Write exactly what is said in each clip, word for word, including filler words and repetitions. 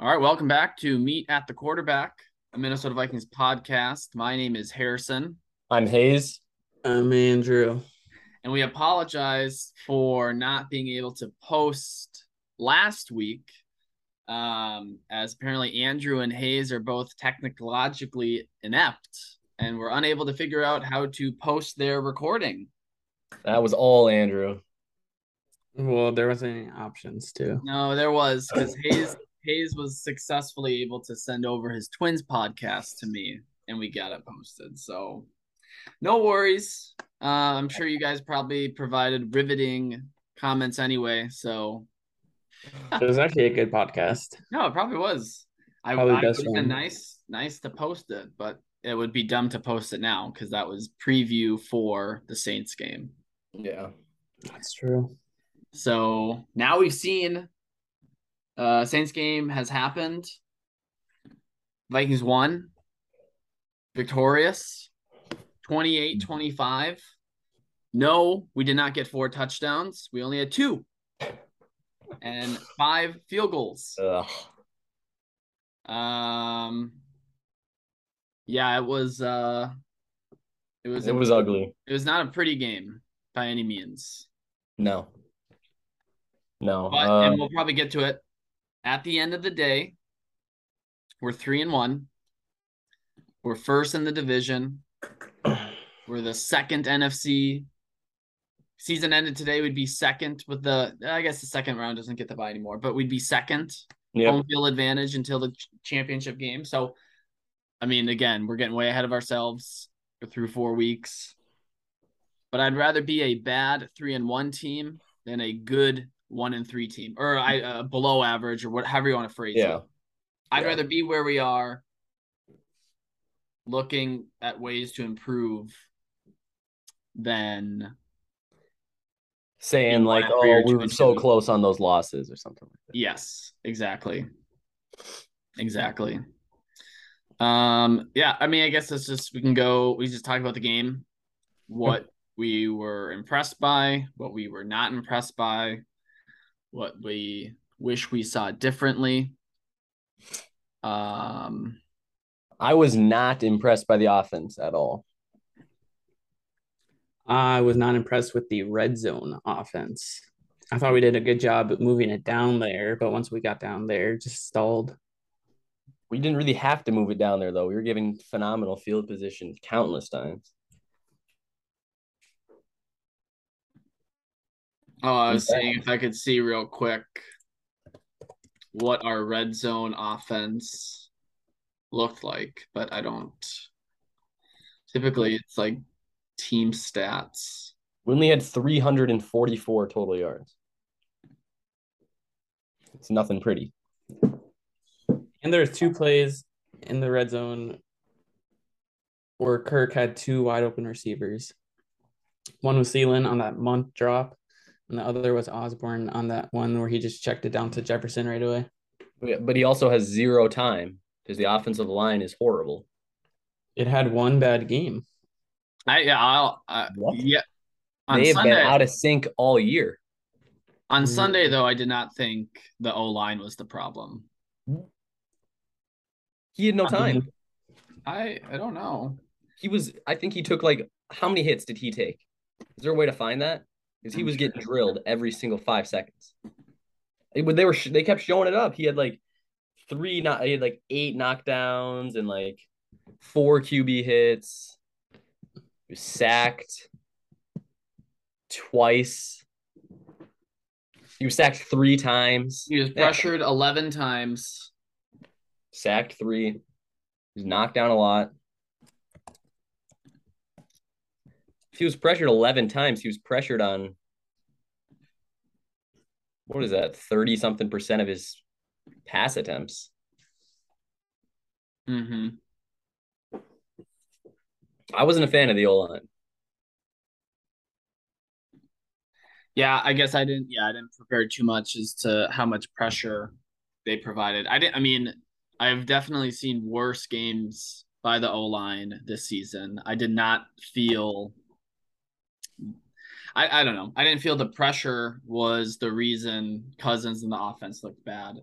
All right, welcome back to Meet at the Quarterback, a Minnesota Vikings podcast. My name is Harrison. I'm Hayes. I'm Andrew. And we apologize for not being able to post last week, um, as apparently Andrew and Hayes are both technologically inept and we're unable to figure out how to post their recording. That was all Andrew. Well, there wasn't any options too. No, there was, because Hayes Hayes was successfully able to send over his Twins podcast to me, and we got it posted. So no worries. Uh, I'm sure you guys probably provided riveting comments anyway. So it was actually a good podcast. No, it probably was. I, probably I best would have been nice, nice to post it, but it would be dumb to post it now because that was preview for the Saints game. Yeah, that's true. So now we've seen uh, Saints game has happened. Vikings won. Victorious. twenty-eight twenty-five. No, we did not get four touchdowns. We only had two. And five field goals. Ugh. Um... Yeah, it was uh it was it was ugly. It was not a pretty game by any means. No. No. But, um, and we'll probably get to it. At the end of the day, we're three and one. We're first in the division. We're the second N F C. Season ended today, we'd be second with the I guess the second round doesn't get the bye anymore, but we'd be second. Yep. Home field advantage until the championship game. So I mean, again, we're getting way ahead of ourselves through four weeks. But I'd rather be a bad three and one team than a good one and three team, or I uh, below average, or whatever you want to phrase yeah. it. I'd yeah. rather be where we are, looking at ways to improve, than saying like, "Oh, we were so close on those losses," or something like that. Yes, exactly, exactly. Um, yeah, I mean, I guess that's just, we can go, we just talk about the game, what we were impressed by, what we were not impressed by, what we wish we saw differently. Um, I was not impressed by the offense at all. I was not impressed with the red zone offense. I thought we did a good job at moving it down there, but once we got down there, it just stalled. We didn't really have to move it down there, though. We were given phenomenal field position countless times. Oh, I was yeah. saying if I could see real quick what our red zone offense looked like, but I don't. Typically, it's like team stats. We only had three hundred forty-four total yards. It's nothing pretty. And there's two plays in the red zone where Kirk had two wide open receivers. One was Thielen on that Munt drop, and the other was Osborne on that one where he just checked it down to Jefferson right away. Yeah, but he also has zero time because the offensive line is horrible. It had one bad game. I yeah I'll uh, yeah. On They've Sunday, been out of sync all year. On Sunday though, I did not think the O line was the problem. He had no time. I I don't know. He was, I think he took like, how many hits did he take? Is there a way to find that? Because he was getting drilled every single five seconds. It, they were they kept showing it up. He had like three, not he had like eight knockdowns and like four Q B hits. He was sacked twice. He was sacked three times. He was pressured yeah. eleven times. Sacked three. He's knocked down a lot. If he was pressured eleven times, he was pressured on, what is that, thirty-something percent of his pass attempts. Mm-hmm. I wasn't a fan of the O-line. Yeah, I guess I didn't, yeah, I didn't prepare too much as to how much pressure they provided. I didn't, I mean... I've definitely seen worse games by the O-line this season. I did not feel I, I don't know. I didn't feel the pressure was the reason Cousins and the offense looked bad.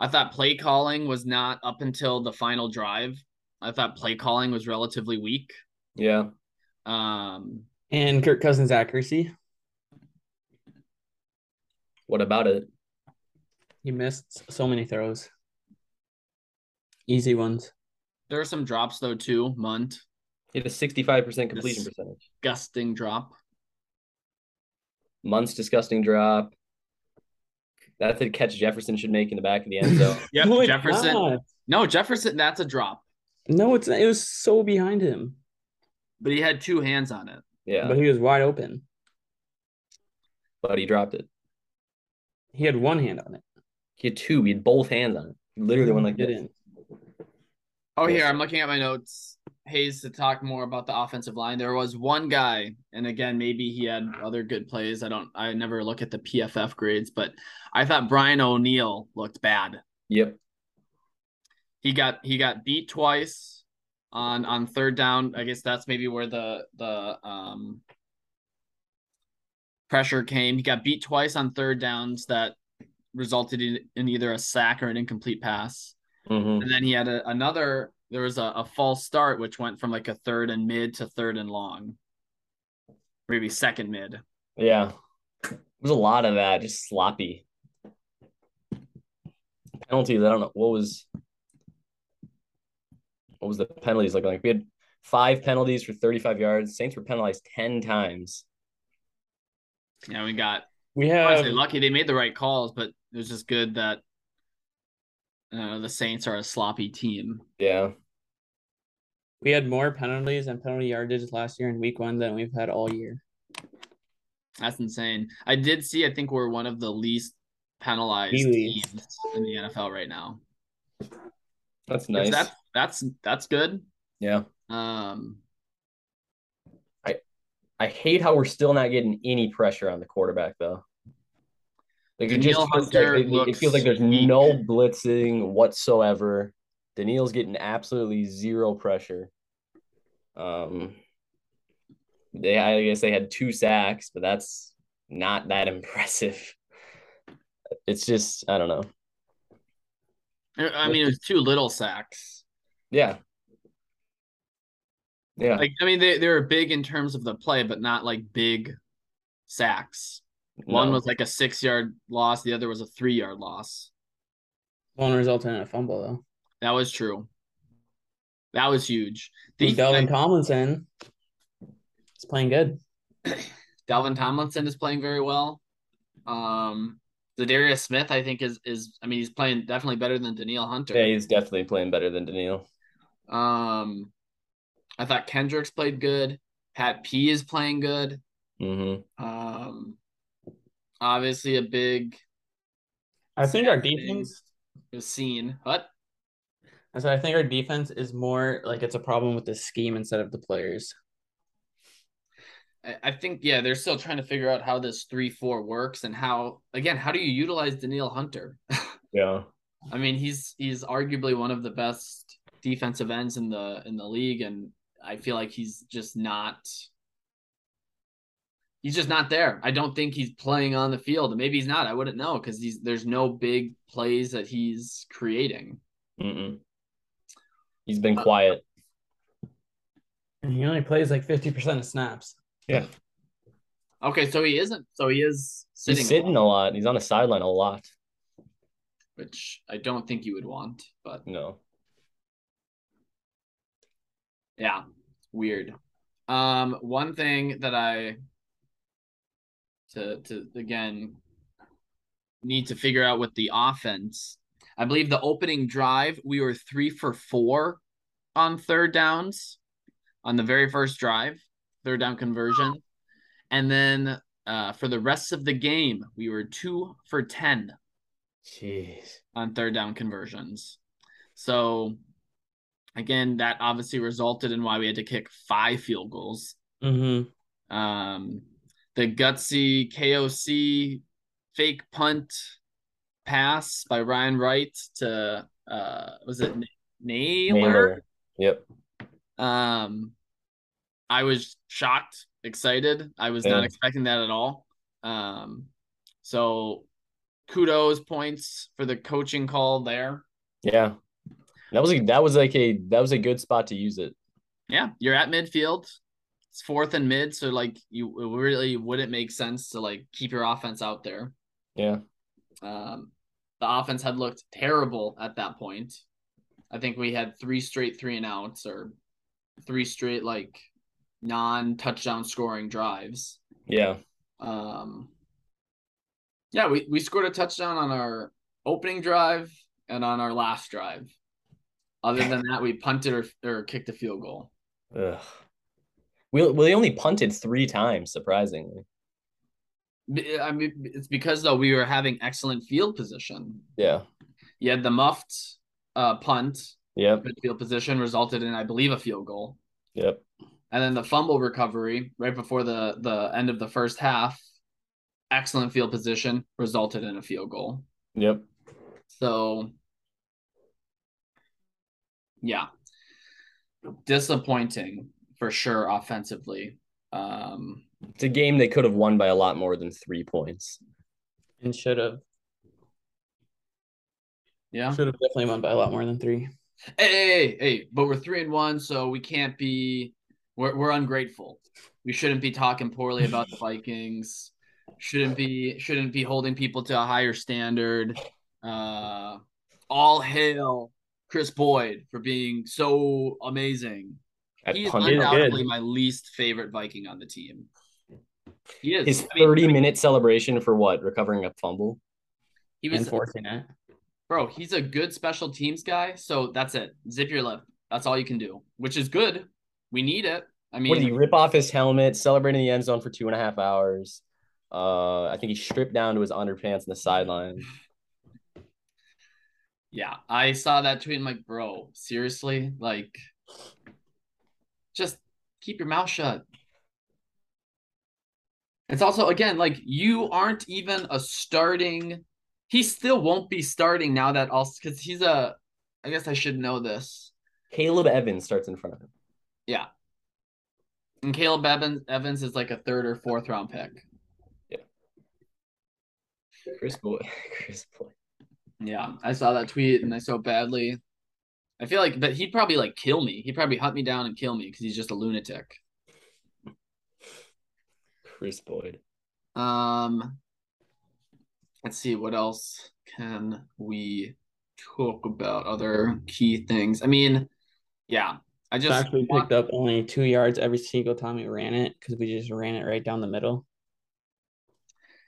I thought play calling was not up until the final drive. I thought play calling was relatively weak. Yeah. Um, and Kirk Cousins' accuracy. What about it? He missed so many throws. Easy ones. There are some drops, though, too. Munt. He had a sixty-five percent completion percentage. Disgusting drop. Munt's disgusting drop. That's a catch Jefferson should make in the back of the end zone. Yep, no, Jefferson. Not. No, Jefferson, that's a drop. No, it's not. It was so behind him. But he had two hands on it. Yeah. But he was wide open. But he dropped it. He had one hand on it. He had two. He had both hands on it. He literally went like this. Oh, here. I'm looking at my notes. Hayes to talk more about the offensive line. There was one guy, and again, maybe he had other good plays. I don't, I never look at the P F F grades, but I thought Brian O'Neill looked bad. Yep. He got, he got beat twice on, on third down. I guess that's maybe where the, the um, pressure came. He got beat twice on third downs that resulted in, in either a sack or an incomplete pass. Mm-hmm. And then he had a, another, there was a, a false start, which went from like a third and mid to third and long. Maybe second mid. Yeah. There was a lot of that, just sloppy. Penalties, I don't know. What was what was the penalties looking like? We had five penalties for thirty-five yards. Saints were penalized ten times. Yeah, we got we have honestly lucky they made the right calls, but it was just good that Uh, the Saints are a sloppy team. Yeah. We had more penalties and penalty yardage last year in week one than we've had all year. That's insane. I did see, I think we're one of the least penalized the least. teams in the N F L right now. That's nice. That, that's that's good. Yeah. Um, I I hate how we're still not getting any pressure on the quarterback, though. Like it, just feels like, it feels like there's weak. no blitzing whatsoever. Daniil's getting absolutely zero pressure. Um, they I guess they had two sacks, but that's not that impressive. It's just I don't know. I mean, it was two little sacks. Yeah. Yeah. Like I mean, they they were big in terms of the play, but not like big sacks. One no. was like a six-yard loss. The other was a three-yard loss. One resulted in a fumble, though. That was true. That was huge. The Dalvin Tomlinson is playing good. Dalvin Tomlinson is playing very well. Um, Zadarius Smith, I think, is, is – I mean, he's playing definitely better than Danielle Hunter. Yeah, he's definitely playing better than Danielle. Um, I thought Kendricks played good. Pat P. is playing good. Mm-hmm. Um. Obviously, a big. I think our defense is seen. What? I said, I think our defense is more like it's a problem with the scheme instead of the players. I think, yeah, they're still trying to figure out how this three four works and how, again, how do you utilize Danielle Hunter? Yeah. I mean, he's he's arguably one of the best defensive ends in the in the league, and I feel like he's just not. He's just not there. I don't think he's playing on the field. And maybe he's not. I wouldn't know because he's there's no big plays that he's creating. Mm-mm. He's been quiet. And he only plays like fifty percent of snaps. Yeah. Okay, so he isn't. So he is sitting. He's sitting a lot. a lot. He's on the sideline a lot. Which I don't think you would want, but. No. Yeah, weird. Um, one thing that I... To, to again, need to figure out with the offense. I believe the opening drive, we were three for four on third downs on the very first drive, third down conversion. And then uh, for the rest of the game, we were two for ten Jeez. on third down conversions. So, again, that obviously resulted in why we had to kick five field goals. Mm-hmm. Um. The gutsy K O C fake punt pass by Ryan Wright to uh, was it Naylor? Naylor. Yep. Um, I was shocked excited. I was yeah. not expecting that at all. Um, so kudos, points for the coaching call there. Yeah. That was, a, that was like a, that was a good spot to use it. Yeah. You're at midfield. It's fourth and mid. So like you it really wouldn't make sense to like keep your offense out there. Yeah. Um, the offense had looked terrible at that point. I think we had three straight three and outs or three straight, like non-touchdown scoring drives. Yeah. Um, yeah, we, we scored a touchdown on our opening drive and on our last drive. Other than that, we punted or, or kicked a field goal. Ugh. We, we only punted three times, surprisingly. I mean, it's because, though, we were having excellent field position. Yeah. You had the muffed uh, punt. Yep. Good field position resulted in, I believe, a field goal. Yep. And then the fumble recovery right before the, the end of the first half, excellent field position resulted in a field goal. Yep. So, yeah. Disappointing for sure offensively. Um, it's a game they could have won by a lot more than three points. And should have. Yeah. Should have definitely won by a lot more than three. Hey, hey, hey, hey. But we're three and one, so we can't be we're we're ungrateful. We shouldn't be talking poorly about the Vikings. Shouldn't be shouldn't be holding people to a higher standard. Uh, all hail Chris Boyd for being so amazing. He's undoubtedly my least favorite Viking on the team. He is. His thirty-minute celebration for what? Recovering a fumble? He was unfortunate. Bro, he's a good special teams guy, so that's it. Zip your lip. That's all you can do, which is good. We need it. I mean, what did he rip off his helmet, celebrating the end zone for two and a half hours? Uh, I think he stripped down to his underpants on the sideline. Yeah, I saw that tweet. And I'm like, bro, seriously? Like, just keep your mouth shut. It's also, again, like, you aren't even a starting. He still won't be starting now that also because he's a. I guess I should know this. Caleb Evans starts in front of him. Yeah. And Caleb Evans, Evans is like a third or fourth round pick. Yeah. Chris Boyd. Chris Boyd. Yeah, I saw that tweet and I so badly. I feel like, but he'd probably like kill me. He'd probably hunt me down and kill me because he's just a lunatic. Chris Boyd. Um. Let's see, what else can we talk about? Other key things. I mean, yeah. I just actually want... picked up only two yards every single time we ran it because we just ran it right down the middle.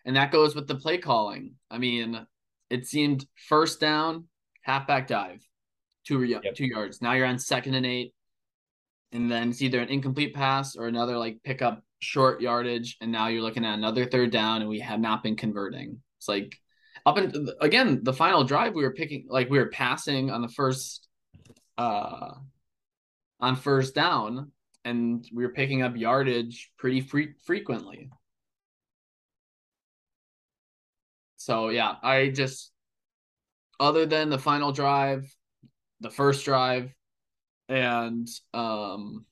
And that goes with the play calling. I mean, it seemed first down, halfback dive, two, re- yep. two yards. Now you're on second and eight. And then it's either an incomplete pass or another like pick up short yardage. And now you're looking at another third down and we have not been converting. It's like up and again, the final drive we were picking, like we were passing on the first, uh, on first down, and we were picking up yardage pretty free- frequently. So yeah, I just, other than the final drive, the first drive, and um,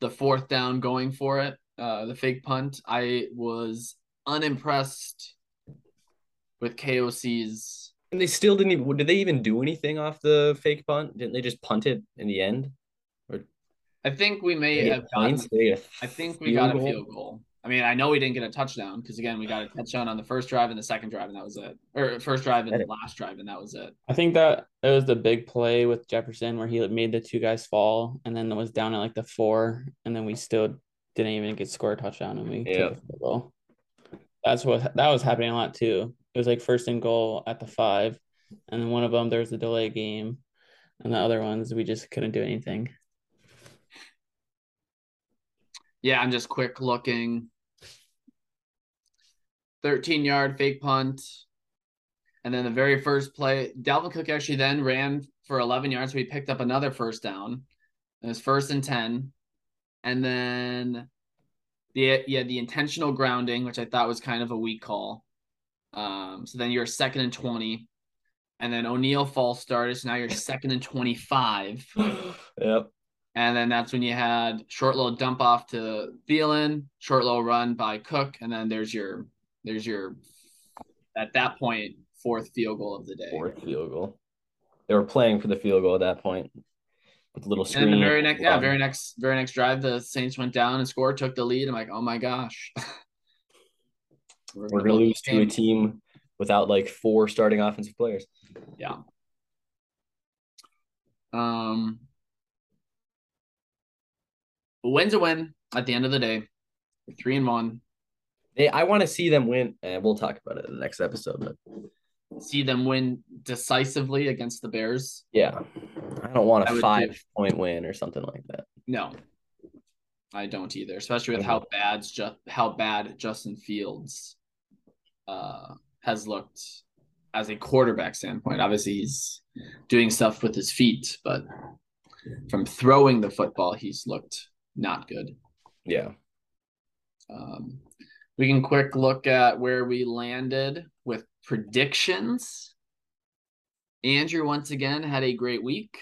the fourth down going for it, uh, the fake punt, I was unimpressed with K O C's. And they still didn't even, did they even do anything off the fake punt? Didn't they just punt it in the end? Or I think we may have gotten, I think we got a field goal. I mean, I know we didn't get a touchdown because again, we got a touchdown on the first drive and the second drive and that was it. Or first drive and the last drive and that was it. I think that it was the big play with Jefferson where he made the two guys fall and then it was down at like the four and then we still didn't even get score a touchdown and we yeah. took a field goal. That's what that was happening a lot too. It was like first and goal at the five, and then one of them there was a delay game, and the other ones we just couldn't do anything. Yeah, I'm just quick looking. thirteen-yard fake punt, and then the very first play, Dalvin Cook actually then ran for eleven yards. So he picked up another first down. It was first and ten, and then. The, yeah, the intentional grounding, which I thought was kind of a weak call. Um, so then you're second and twenty, and then O'Neill false started. So now you're second and twenty-five. Yep. And then that's when you had short little dump off to Thielen, short little run by Cook. And then there's your, there's your, at that point, fourth field goal of the day. Fourth field goal. They were playing for the field goal at that point. With a little screen. And the very next, yeah, very next, very next drive, the Saints went down and scored, took the lead. I'm like, oh my gosh. We're, we're going to lose to a team without like four starting offensive players. Yeah. Um, a win's a win at the end of the day. We're three and one. They, I want to see them win, and we'll talk about it in the next episode. But see them win decisively against the Bears. Yeah, I don't want a five-point win or something like that. No, I don't either. Especially with how bad just how bad Justin Fields uh, has looked as a quarterback standpoint. Obviously, he's doing stuff with his feet, but from throwing the football, he's looked not good. Yeah. Um, we can quick look at where we landed with predictions. Andrew, once again, had a great week.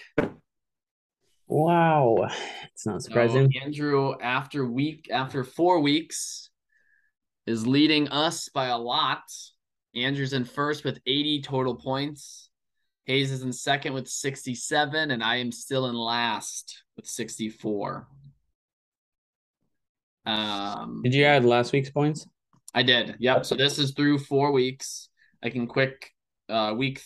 Wow. It's not surprising. So Andrew, after week, after four weeks, is leading us by a lot. Andrew's in first with eighty total points. Hayes is in second with sixty-seven, and I am still in last with sixty-four. Um, did you add last week's points? I did. Yep. So this is through four weeks. I can quick uh, week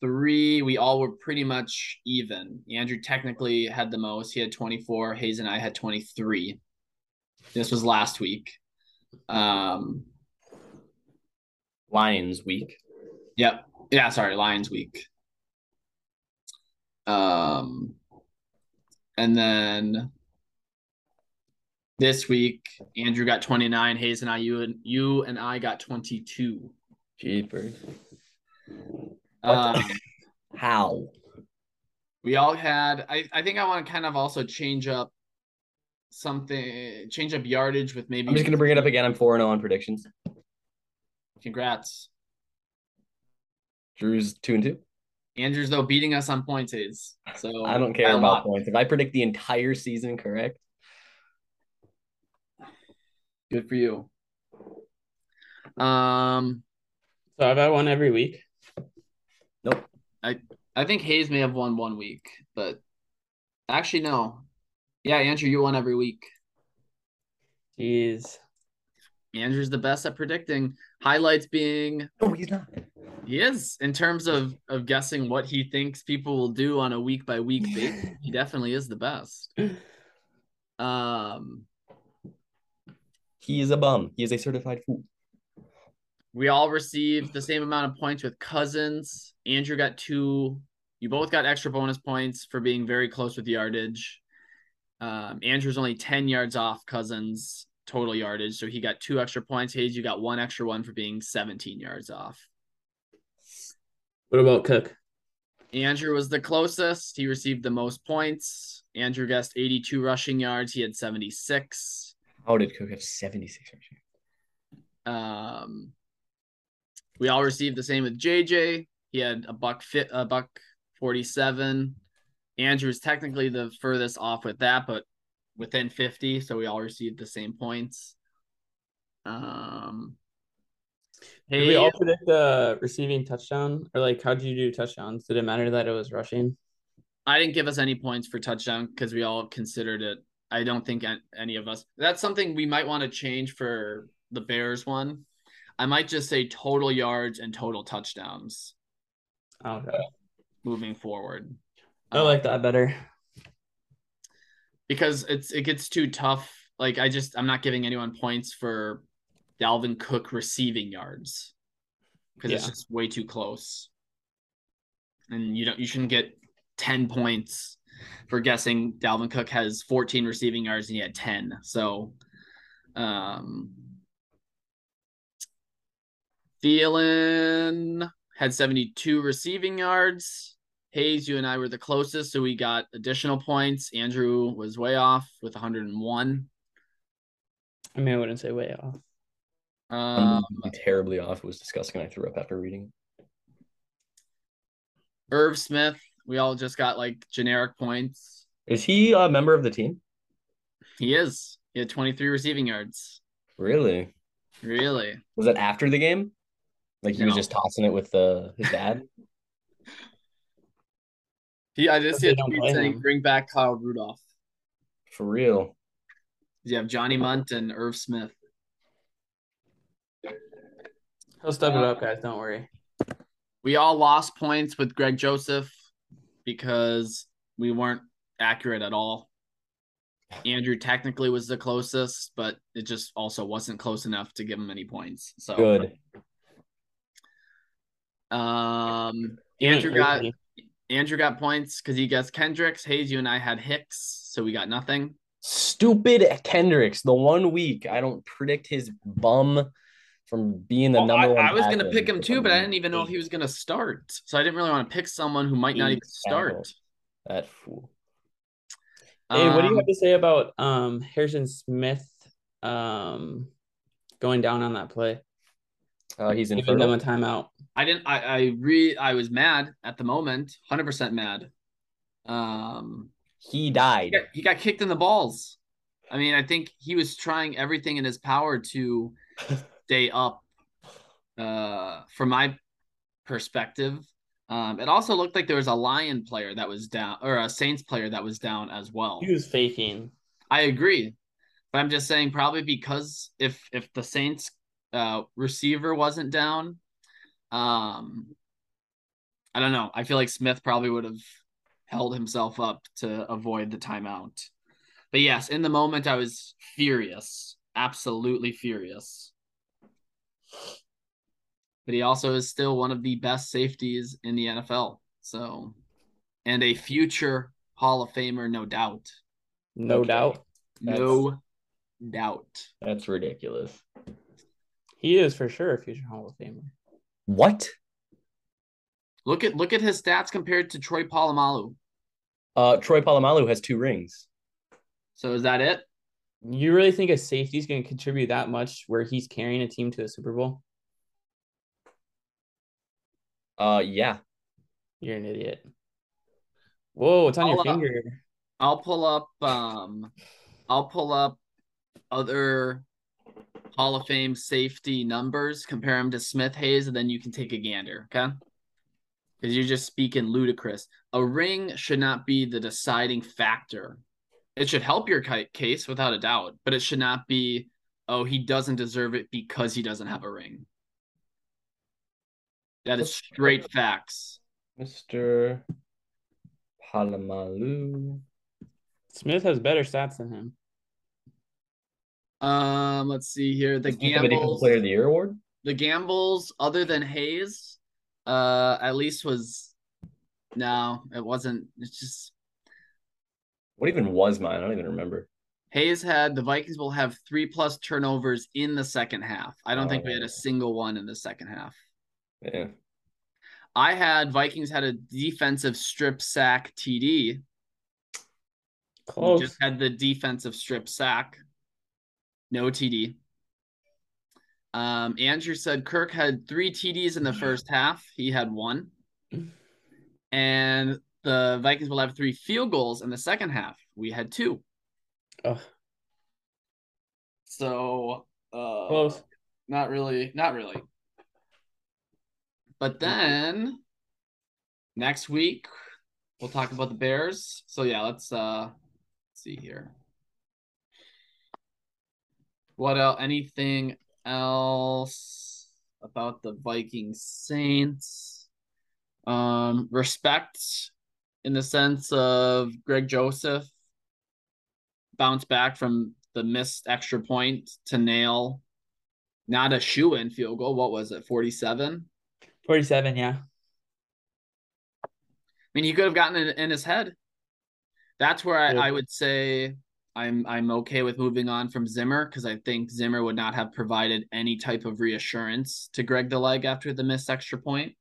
three. We all were pretty much even. Andrew technically had the most. He had twenty-four. Hayes and I had twenty-three. This was last week. Um, Lions week. Yep. Yeah. Sorry. Lions week. Um, and then this week, Andrew got twenty-nine. Hayes and I, you and you and I got twenty-two. Jeepers. Um, how? We all had. I I think I want to kind of also change up something. Change up yardage with maybe. I'm just gonna bring it up again. I'm four and zero on predictions. Congrats. Drew's two and two. Andrew's, though, beating us on points, Hayes. So I don't care about points. If I predict the entire season correct, good for you. Um, so have I won every week? Nope. I I think Hayes may have won one week, but actually no. Yeah, Andrew, you won every week. Jeez. Andrew's the best at predicting. Highlights being no, he's not. He is, in terms of, of guessing what he thinks people will do on a week by week basis. He definitely is the best. Um, he is a bum. He is a certified fool. We all received the same amount of points with Cousins. Andrew got two. You both got extra bonus points for being very close with yardage. Um, Andrew's only ten yards off Cousins total yardage, so he got two extra points. Hayes, you got one extra one for being seventeen yards off. What about Cook? Andrew was the closest. He received the most points. Andrew guessed eighty-two rushing yards. He had seventy-six. How did Cook have seventy-six rushing yards? Um, we all received the same with J J. He had a buck fit, a buck forty-seven. Andrew was technically the furthest off with that, but within fifty, so we all received the same points. Um. Hey, did we all predict the receiving touchdown? Or, like, how did you do touchdowns? Did it matter that it was rushing? I didn't give us any points for touchdown because we all considered it. I don't think any of us. That's something we might want to change for the Bears one. I might just say total yards and total touchdowns. Okay. Moving forward. I like that better. Because it's it gets too tough. Like, I just, I'm not giving anyone points for Dalvin Cook receiving yards because yeah. It's just way too close, and you don't you shouldn't get ten points for guessing Dalvin Cook has fourteen receiving yards and he had ten. So, um, Thielen had seventy-two receiving yards. Hayes, you and I were the closest, so we got additional points. Andrew was way off with one hundred one. I mean, I wouldn't say way off. Um, terribly off. It was disgusting. I threw up after reading. Irv Smith, we all just got like generic points. Is he a member of the team? He is. He had twenty-three receiving yards. Really? Really? Was that after the game? Like he no. was just tossing it with the his dad? He, I just see a tweet saying, bring back Kyle Rudolph. For real. You have Johnny Munt and Irv Smith. He'll step uh, it up, guys. Don't worry. We all lost points with Greg Joseph because we weren't accurate at all. Andrew technically was the closest, but it just also wasn't close enough to give him any points. So good. Um, Andrew got Andrew got points because he guessed Kendricks. Hayes, you and I had Hicks, so we got nothing. Stupid Kendricks. The one week I don't predict his bum from being the well, number I, one. I was going to pick him too, but I didn't even know if he was going to start. So I didn't really want to pick someone who might not even start. That fool. Hey, what do you have to say about um, Harrison Smith um, going down on that play? Oh, uh, he's in for them a timeout. I didn't. I I re. I was mad at the moment. one hundred percent mad. Um, he died. He got, he got kicked in the balls. I mean, I think he was trying everything in his power to stay up. Uh, from my perspective. Um, it also looked like there was a Lion player that was down or a Saints player that was down as well. He was faking. I agree. But I'm just saying probably because if if the Saints uh, receiver wasn't down, um, I don't know. I feel like Smith probably would have held himself up to avoid the timeout. But yes, in the moment, I was furious, absolutely furious. But he also is still one of the best safeties in the N F L. So, and a future Hall of Famer, no doubt. No okay. doubt. No that's, doubt. That's ridiculous. He is for sure a future Hall of Famer. What? Look at look at his stats compared to Troy Polamalu. Uh, Troy Polamalu has two rings. So is that it? You really think a safety is going to contribute that much where he's carrying a team to the Super Bowl? Uh, yeah. You're an idiot. Whoa, it's on I'll your up, finger. I'll pull up, um, I'll pull up other Hall of Fame safety numbers, compare them to Smith Hayes, and then you can take a gander, okay? Because you're just speaking ludicrous. A ring should not be the deciding factor. It should help your case without a doubt, but it should not be, oh, he doesn't deserve it because he doesn't have a ring. That is straight facts. Mister Polamalu. Smith has better stats than him. Um, let's see here. The Gambles Player of the Year award. The Gambles, other than Hayes, uh, at least was no, it wasn't. It's just what even was mine? I don't even remember. Hayes had the Vikings will have three plus turnovers in the second half. I don't oh, think we had a single one in the second half. Yeah, I had Vikings had a defensive strip sack T D. Close. We just had the defensive strip sack, no T D. Um, Andrew said Kirk had three T Ds in the first half. He had one, and the Vikings will have three field goals in the second half. We had two. Oh, so uh, close. Not really. Not really. But then next week we'll talk about the Bears. So yeah, let's uh let's see here. What else? Anything else about the Vikings Saints? Um, respect in the sense of Greg Joseph bounce back from the missed extra point to nail not a shoe-in field goal. What was it? forty-seven. forty-seven, yeah. I mean, he could have gotten it in his head. That's where I, yeah. I would say I'm I'm okay with moving on from Zimmer because I think Zimmer would not have provided any type of reassurance to Greg the Leg after the missed extra point.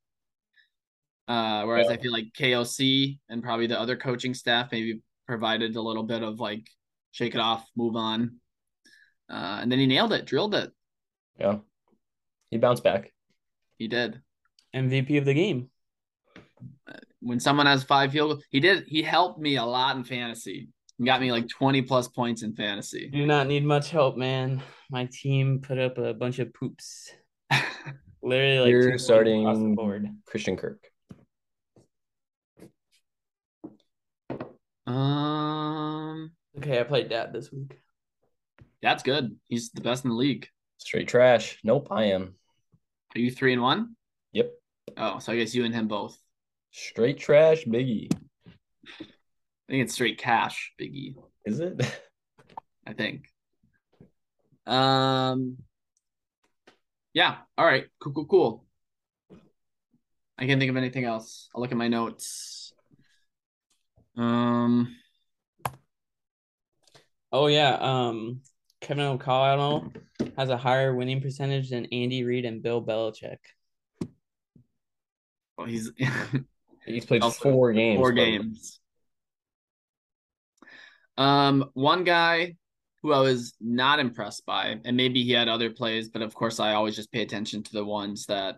Uh, whereas yeah. I feel like K O C and probably the other coaching staff maybe provided a little bit of like, shake it off, move on. Uh, and then he nailed it, drilled it. Yeah. He bounced back. He did. M V P of the game. when someone has five field goals, he did. He helped me a lot in fantasy. He got me like twenty plus points in fantasy. Do not need much help, man. My team put up a bunch of poops. Literally, like you're starting across the board. Christian Kirk. Um. Okay, I played Dat this week. That's good. He's the best in the league. Straight trash. Nope, I am. Are you three and one? Yep. Oh, so I guess you and him both. Straight trash, Biggie. I think it's straight cash, Biggie. Is it? I think. Um. Yeah. All right. Cool. Cool. Cool. I can't think of anything else. I'll look at my notes. Um. Oh yeah. Um. Kevin O'Connell has a higher winning percentage than Andy Reid and Bill Belichick. Well, he's he's played four games. Four games. Um, one guy who I was not impressed by, and maybe he had other plays, but of course I always just pay attention to the ones that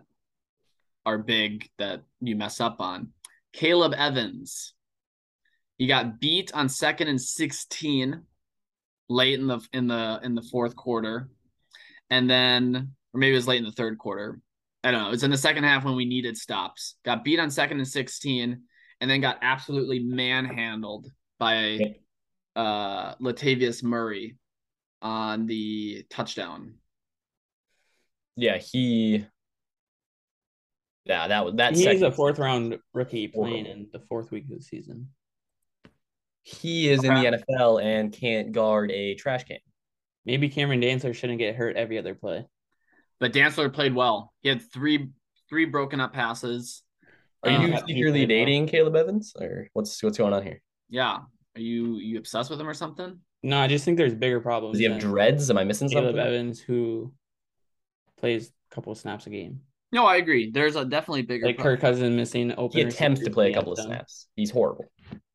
are big that you mess up on. Caleb Evans. He got beat on second and sixteen. Late in the in the in the fourth quarter, and then, or maybe it was late in the third quarter. I don't know. It's in the second half when we needed stops. Got beat on second and sixteen, and then got absolutely manhandled by uh, Latavius Murray on the touchdown. Yeah, he. Yeah, that was that. He's second... a fourth round rookie playing in the fourth week of the season. He is okay. In the N F L and can't guard a trash can. Maybe Cameron Dantzler shouldn't get hurt every other play. But Dantzler played well. He had three three broken up passes. Are um, you secretly dating well. Caleb Evans? Or what's what's going on here? Yeah. Are you you obsessed with him or something? No, I just think there's bigger problems. Does he have dreads? Am I missing Caleb something? Caleb Evans, who plays a couple of snaps a game. No, I agree. There's a definitely bigger like problem. Kirk Cousins missing open. He attempts to play a couple of done. snaps. He's horrible.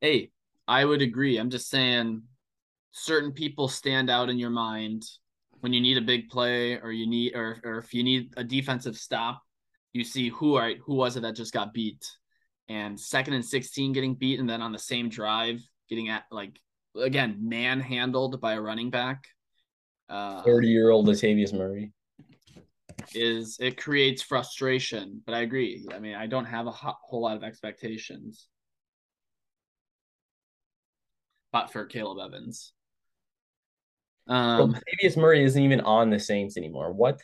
Hey. I would agree. I'm just saying certain people stand out in your mind when you need a big play or you need or or if you need a defensive stop, you see who are who was it that just got beat? And second and sixteen getting beat and then on the same drive getting at like again manhandled by a running back. Uh thirty-year-old Latavius Murray. Is it creates frustration, but I agree. I mean, I don't have a whole lot of expectations. But for Caleb Evans. Um, well, Latavius Murray isn't even on the Saints anymore. What?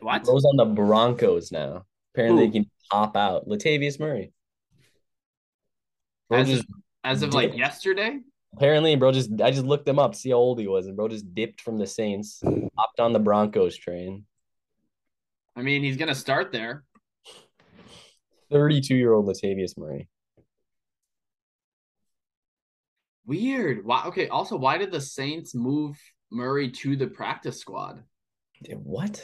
What? He goes on the Broncos now. Apparently, he can pop out. Latavius Murray. Bro as just of, as of like yesterday? Apparently, bro, just I just looked him up, see how old he was, and bro just dipped from the Saints, hopped on the Broncos train. I mean, he's going to start there. thirty-two-year-old Latavius Murray. Weird. Why? Okay. Also, why did the Saints move Murray to the practice squad? What?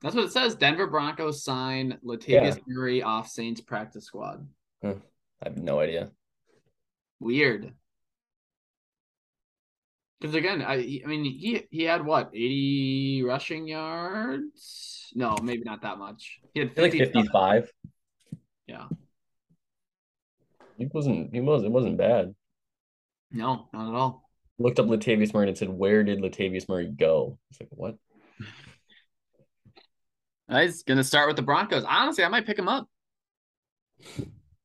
That's what it says. Denver Broncos sign Latavius yeah. Murray off Saints practice squad. Huh. I have no idea. Weird. Because again, I I mean he he had what eighty rushing yards? No, maybe not that much. He had fifty, like fifty-five. Yeah. He wasn't. He was. It wasn't bad. No, not at all. Looked up Latavius Murray and said, "Where did Latavius Murray go?" It's like, what? He's gonna start with the Broncos. Honestly, I might pick him up.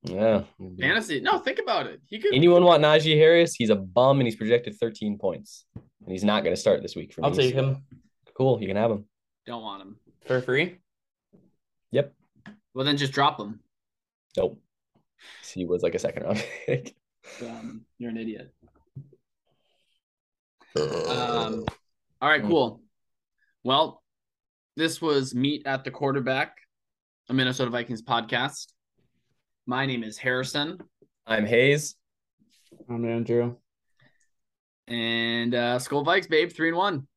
Yeah. Fantasy. No, think about it. He could. Anyone want Najee Harris? He's a bum and he's projected thirteen points, and he's not gonna start this week for me. I'll take him. Cool, you can have him. Don't want him for free. Yep. Well, then just drop him. Nope. He was like a second round pick. Um, you're an idiot. Um, all right, cool. Well, this was Meet at the Quarterback, a Minnesota Vikings podcast. My name is Harrison. I'm Hayes. I'm Andrew. And uh, Skull Vikes, babe, three and one.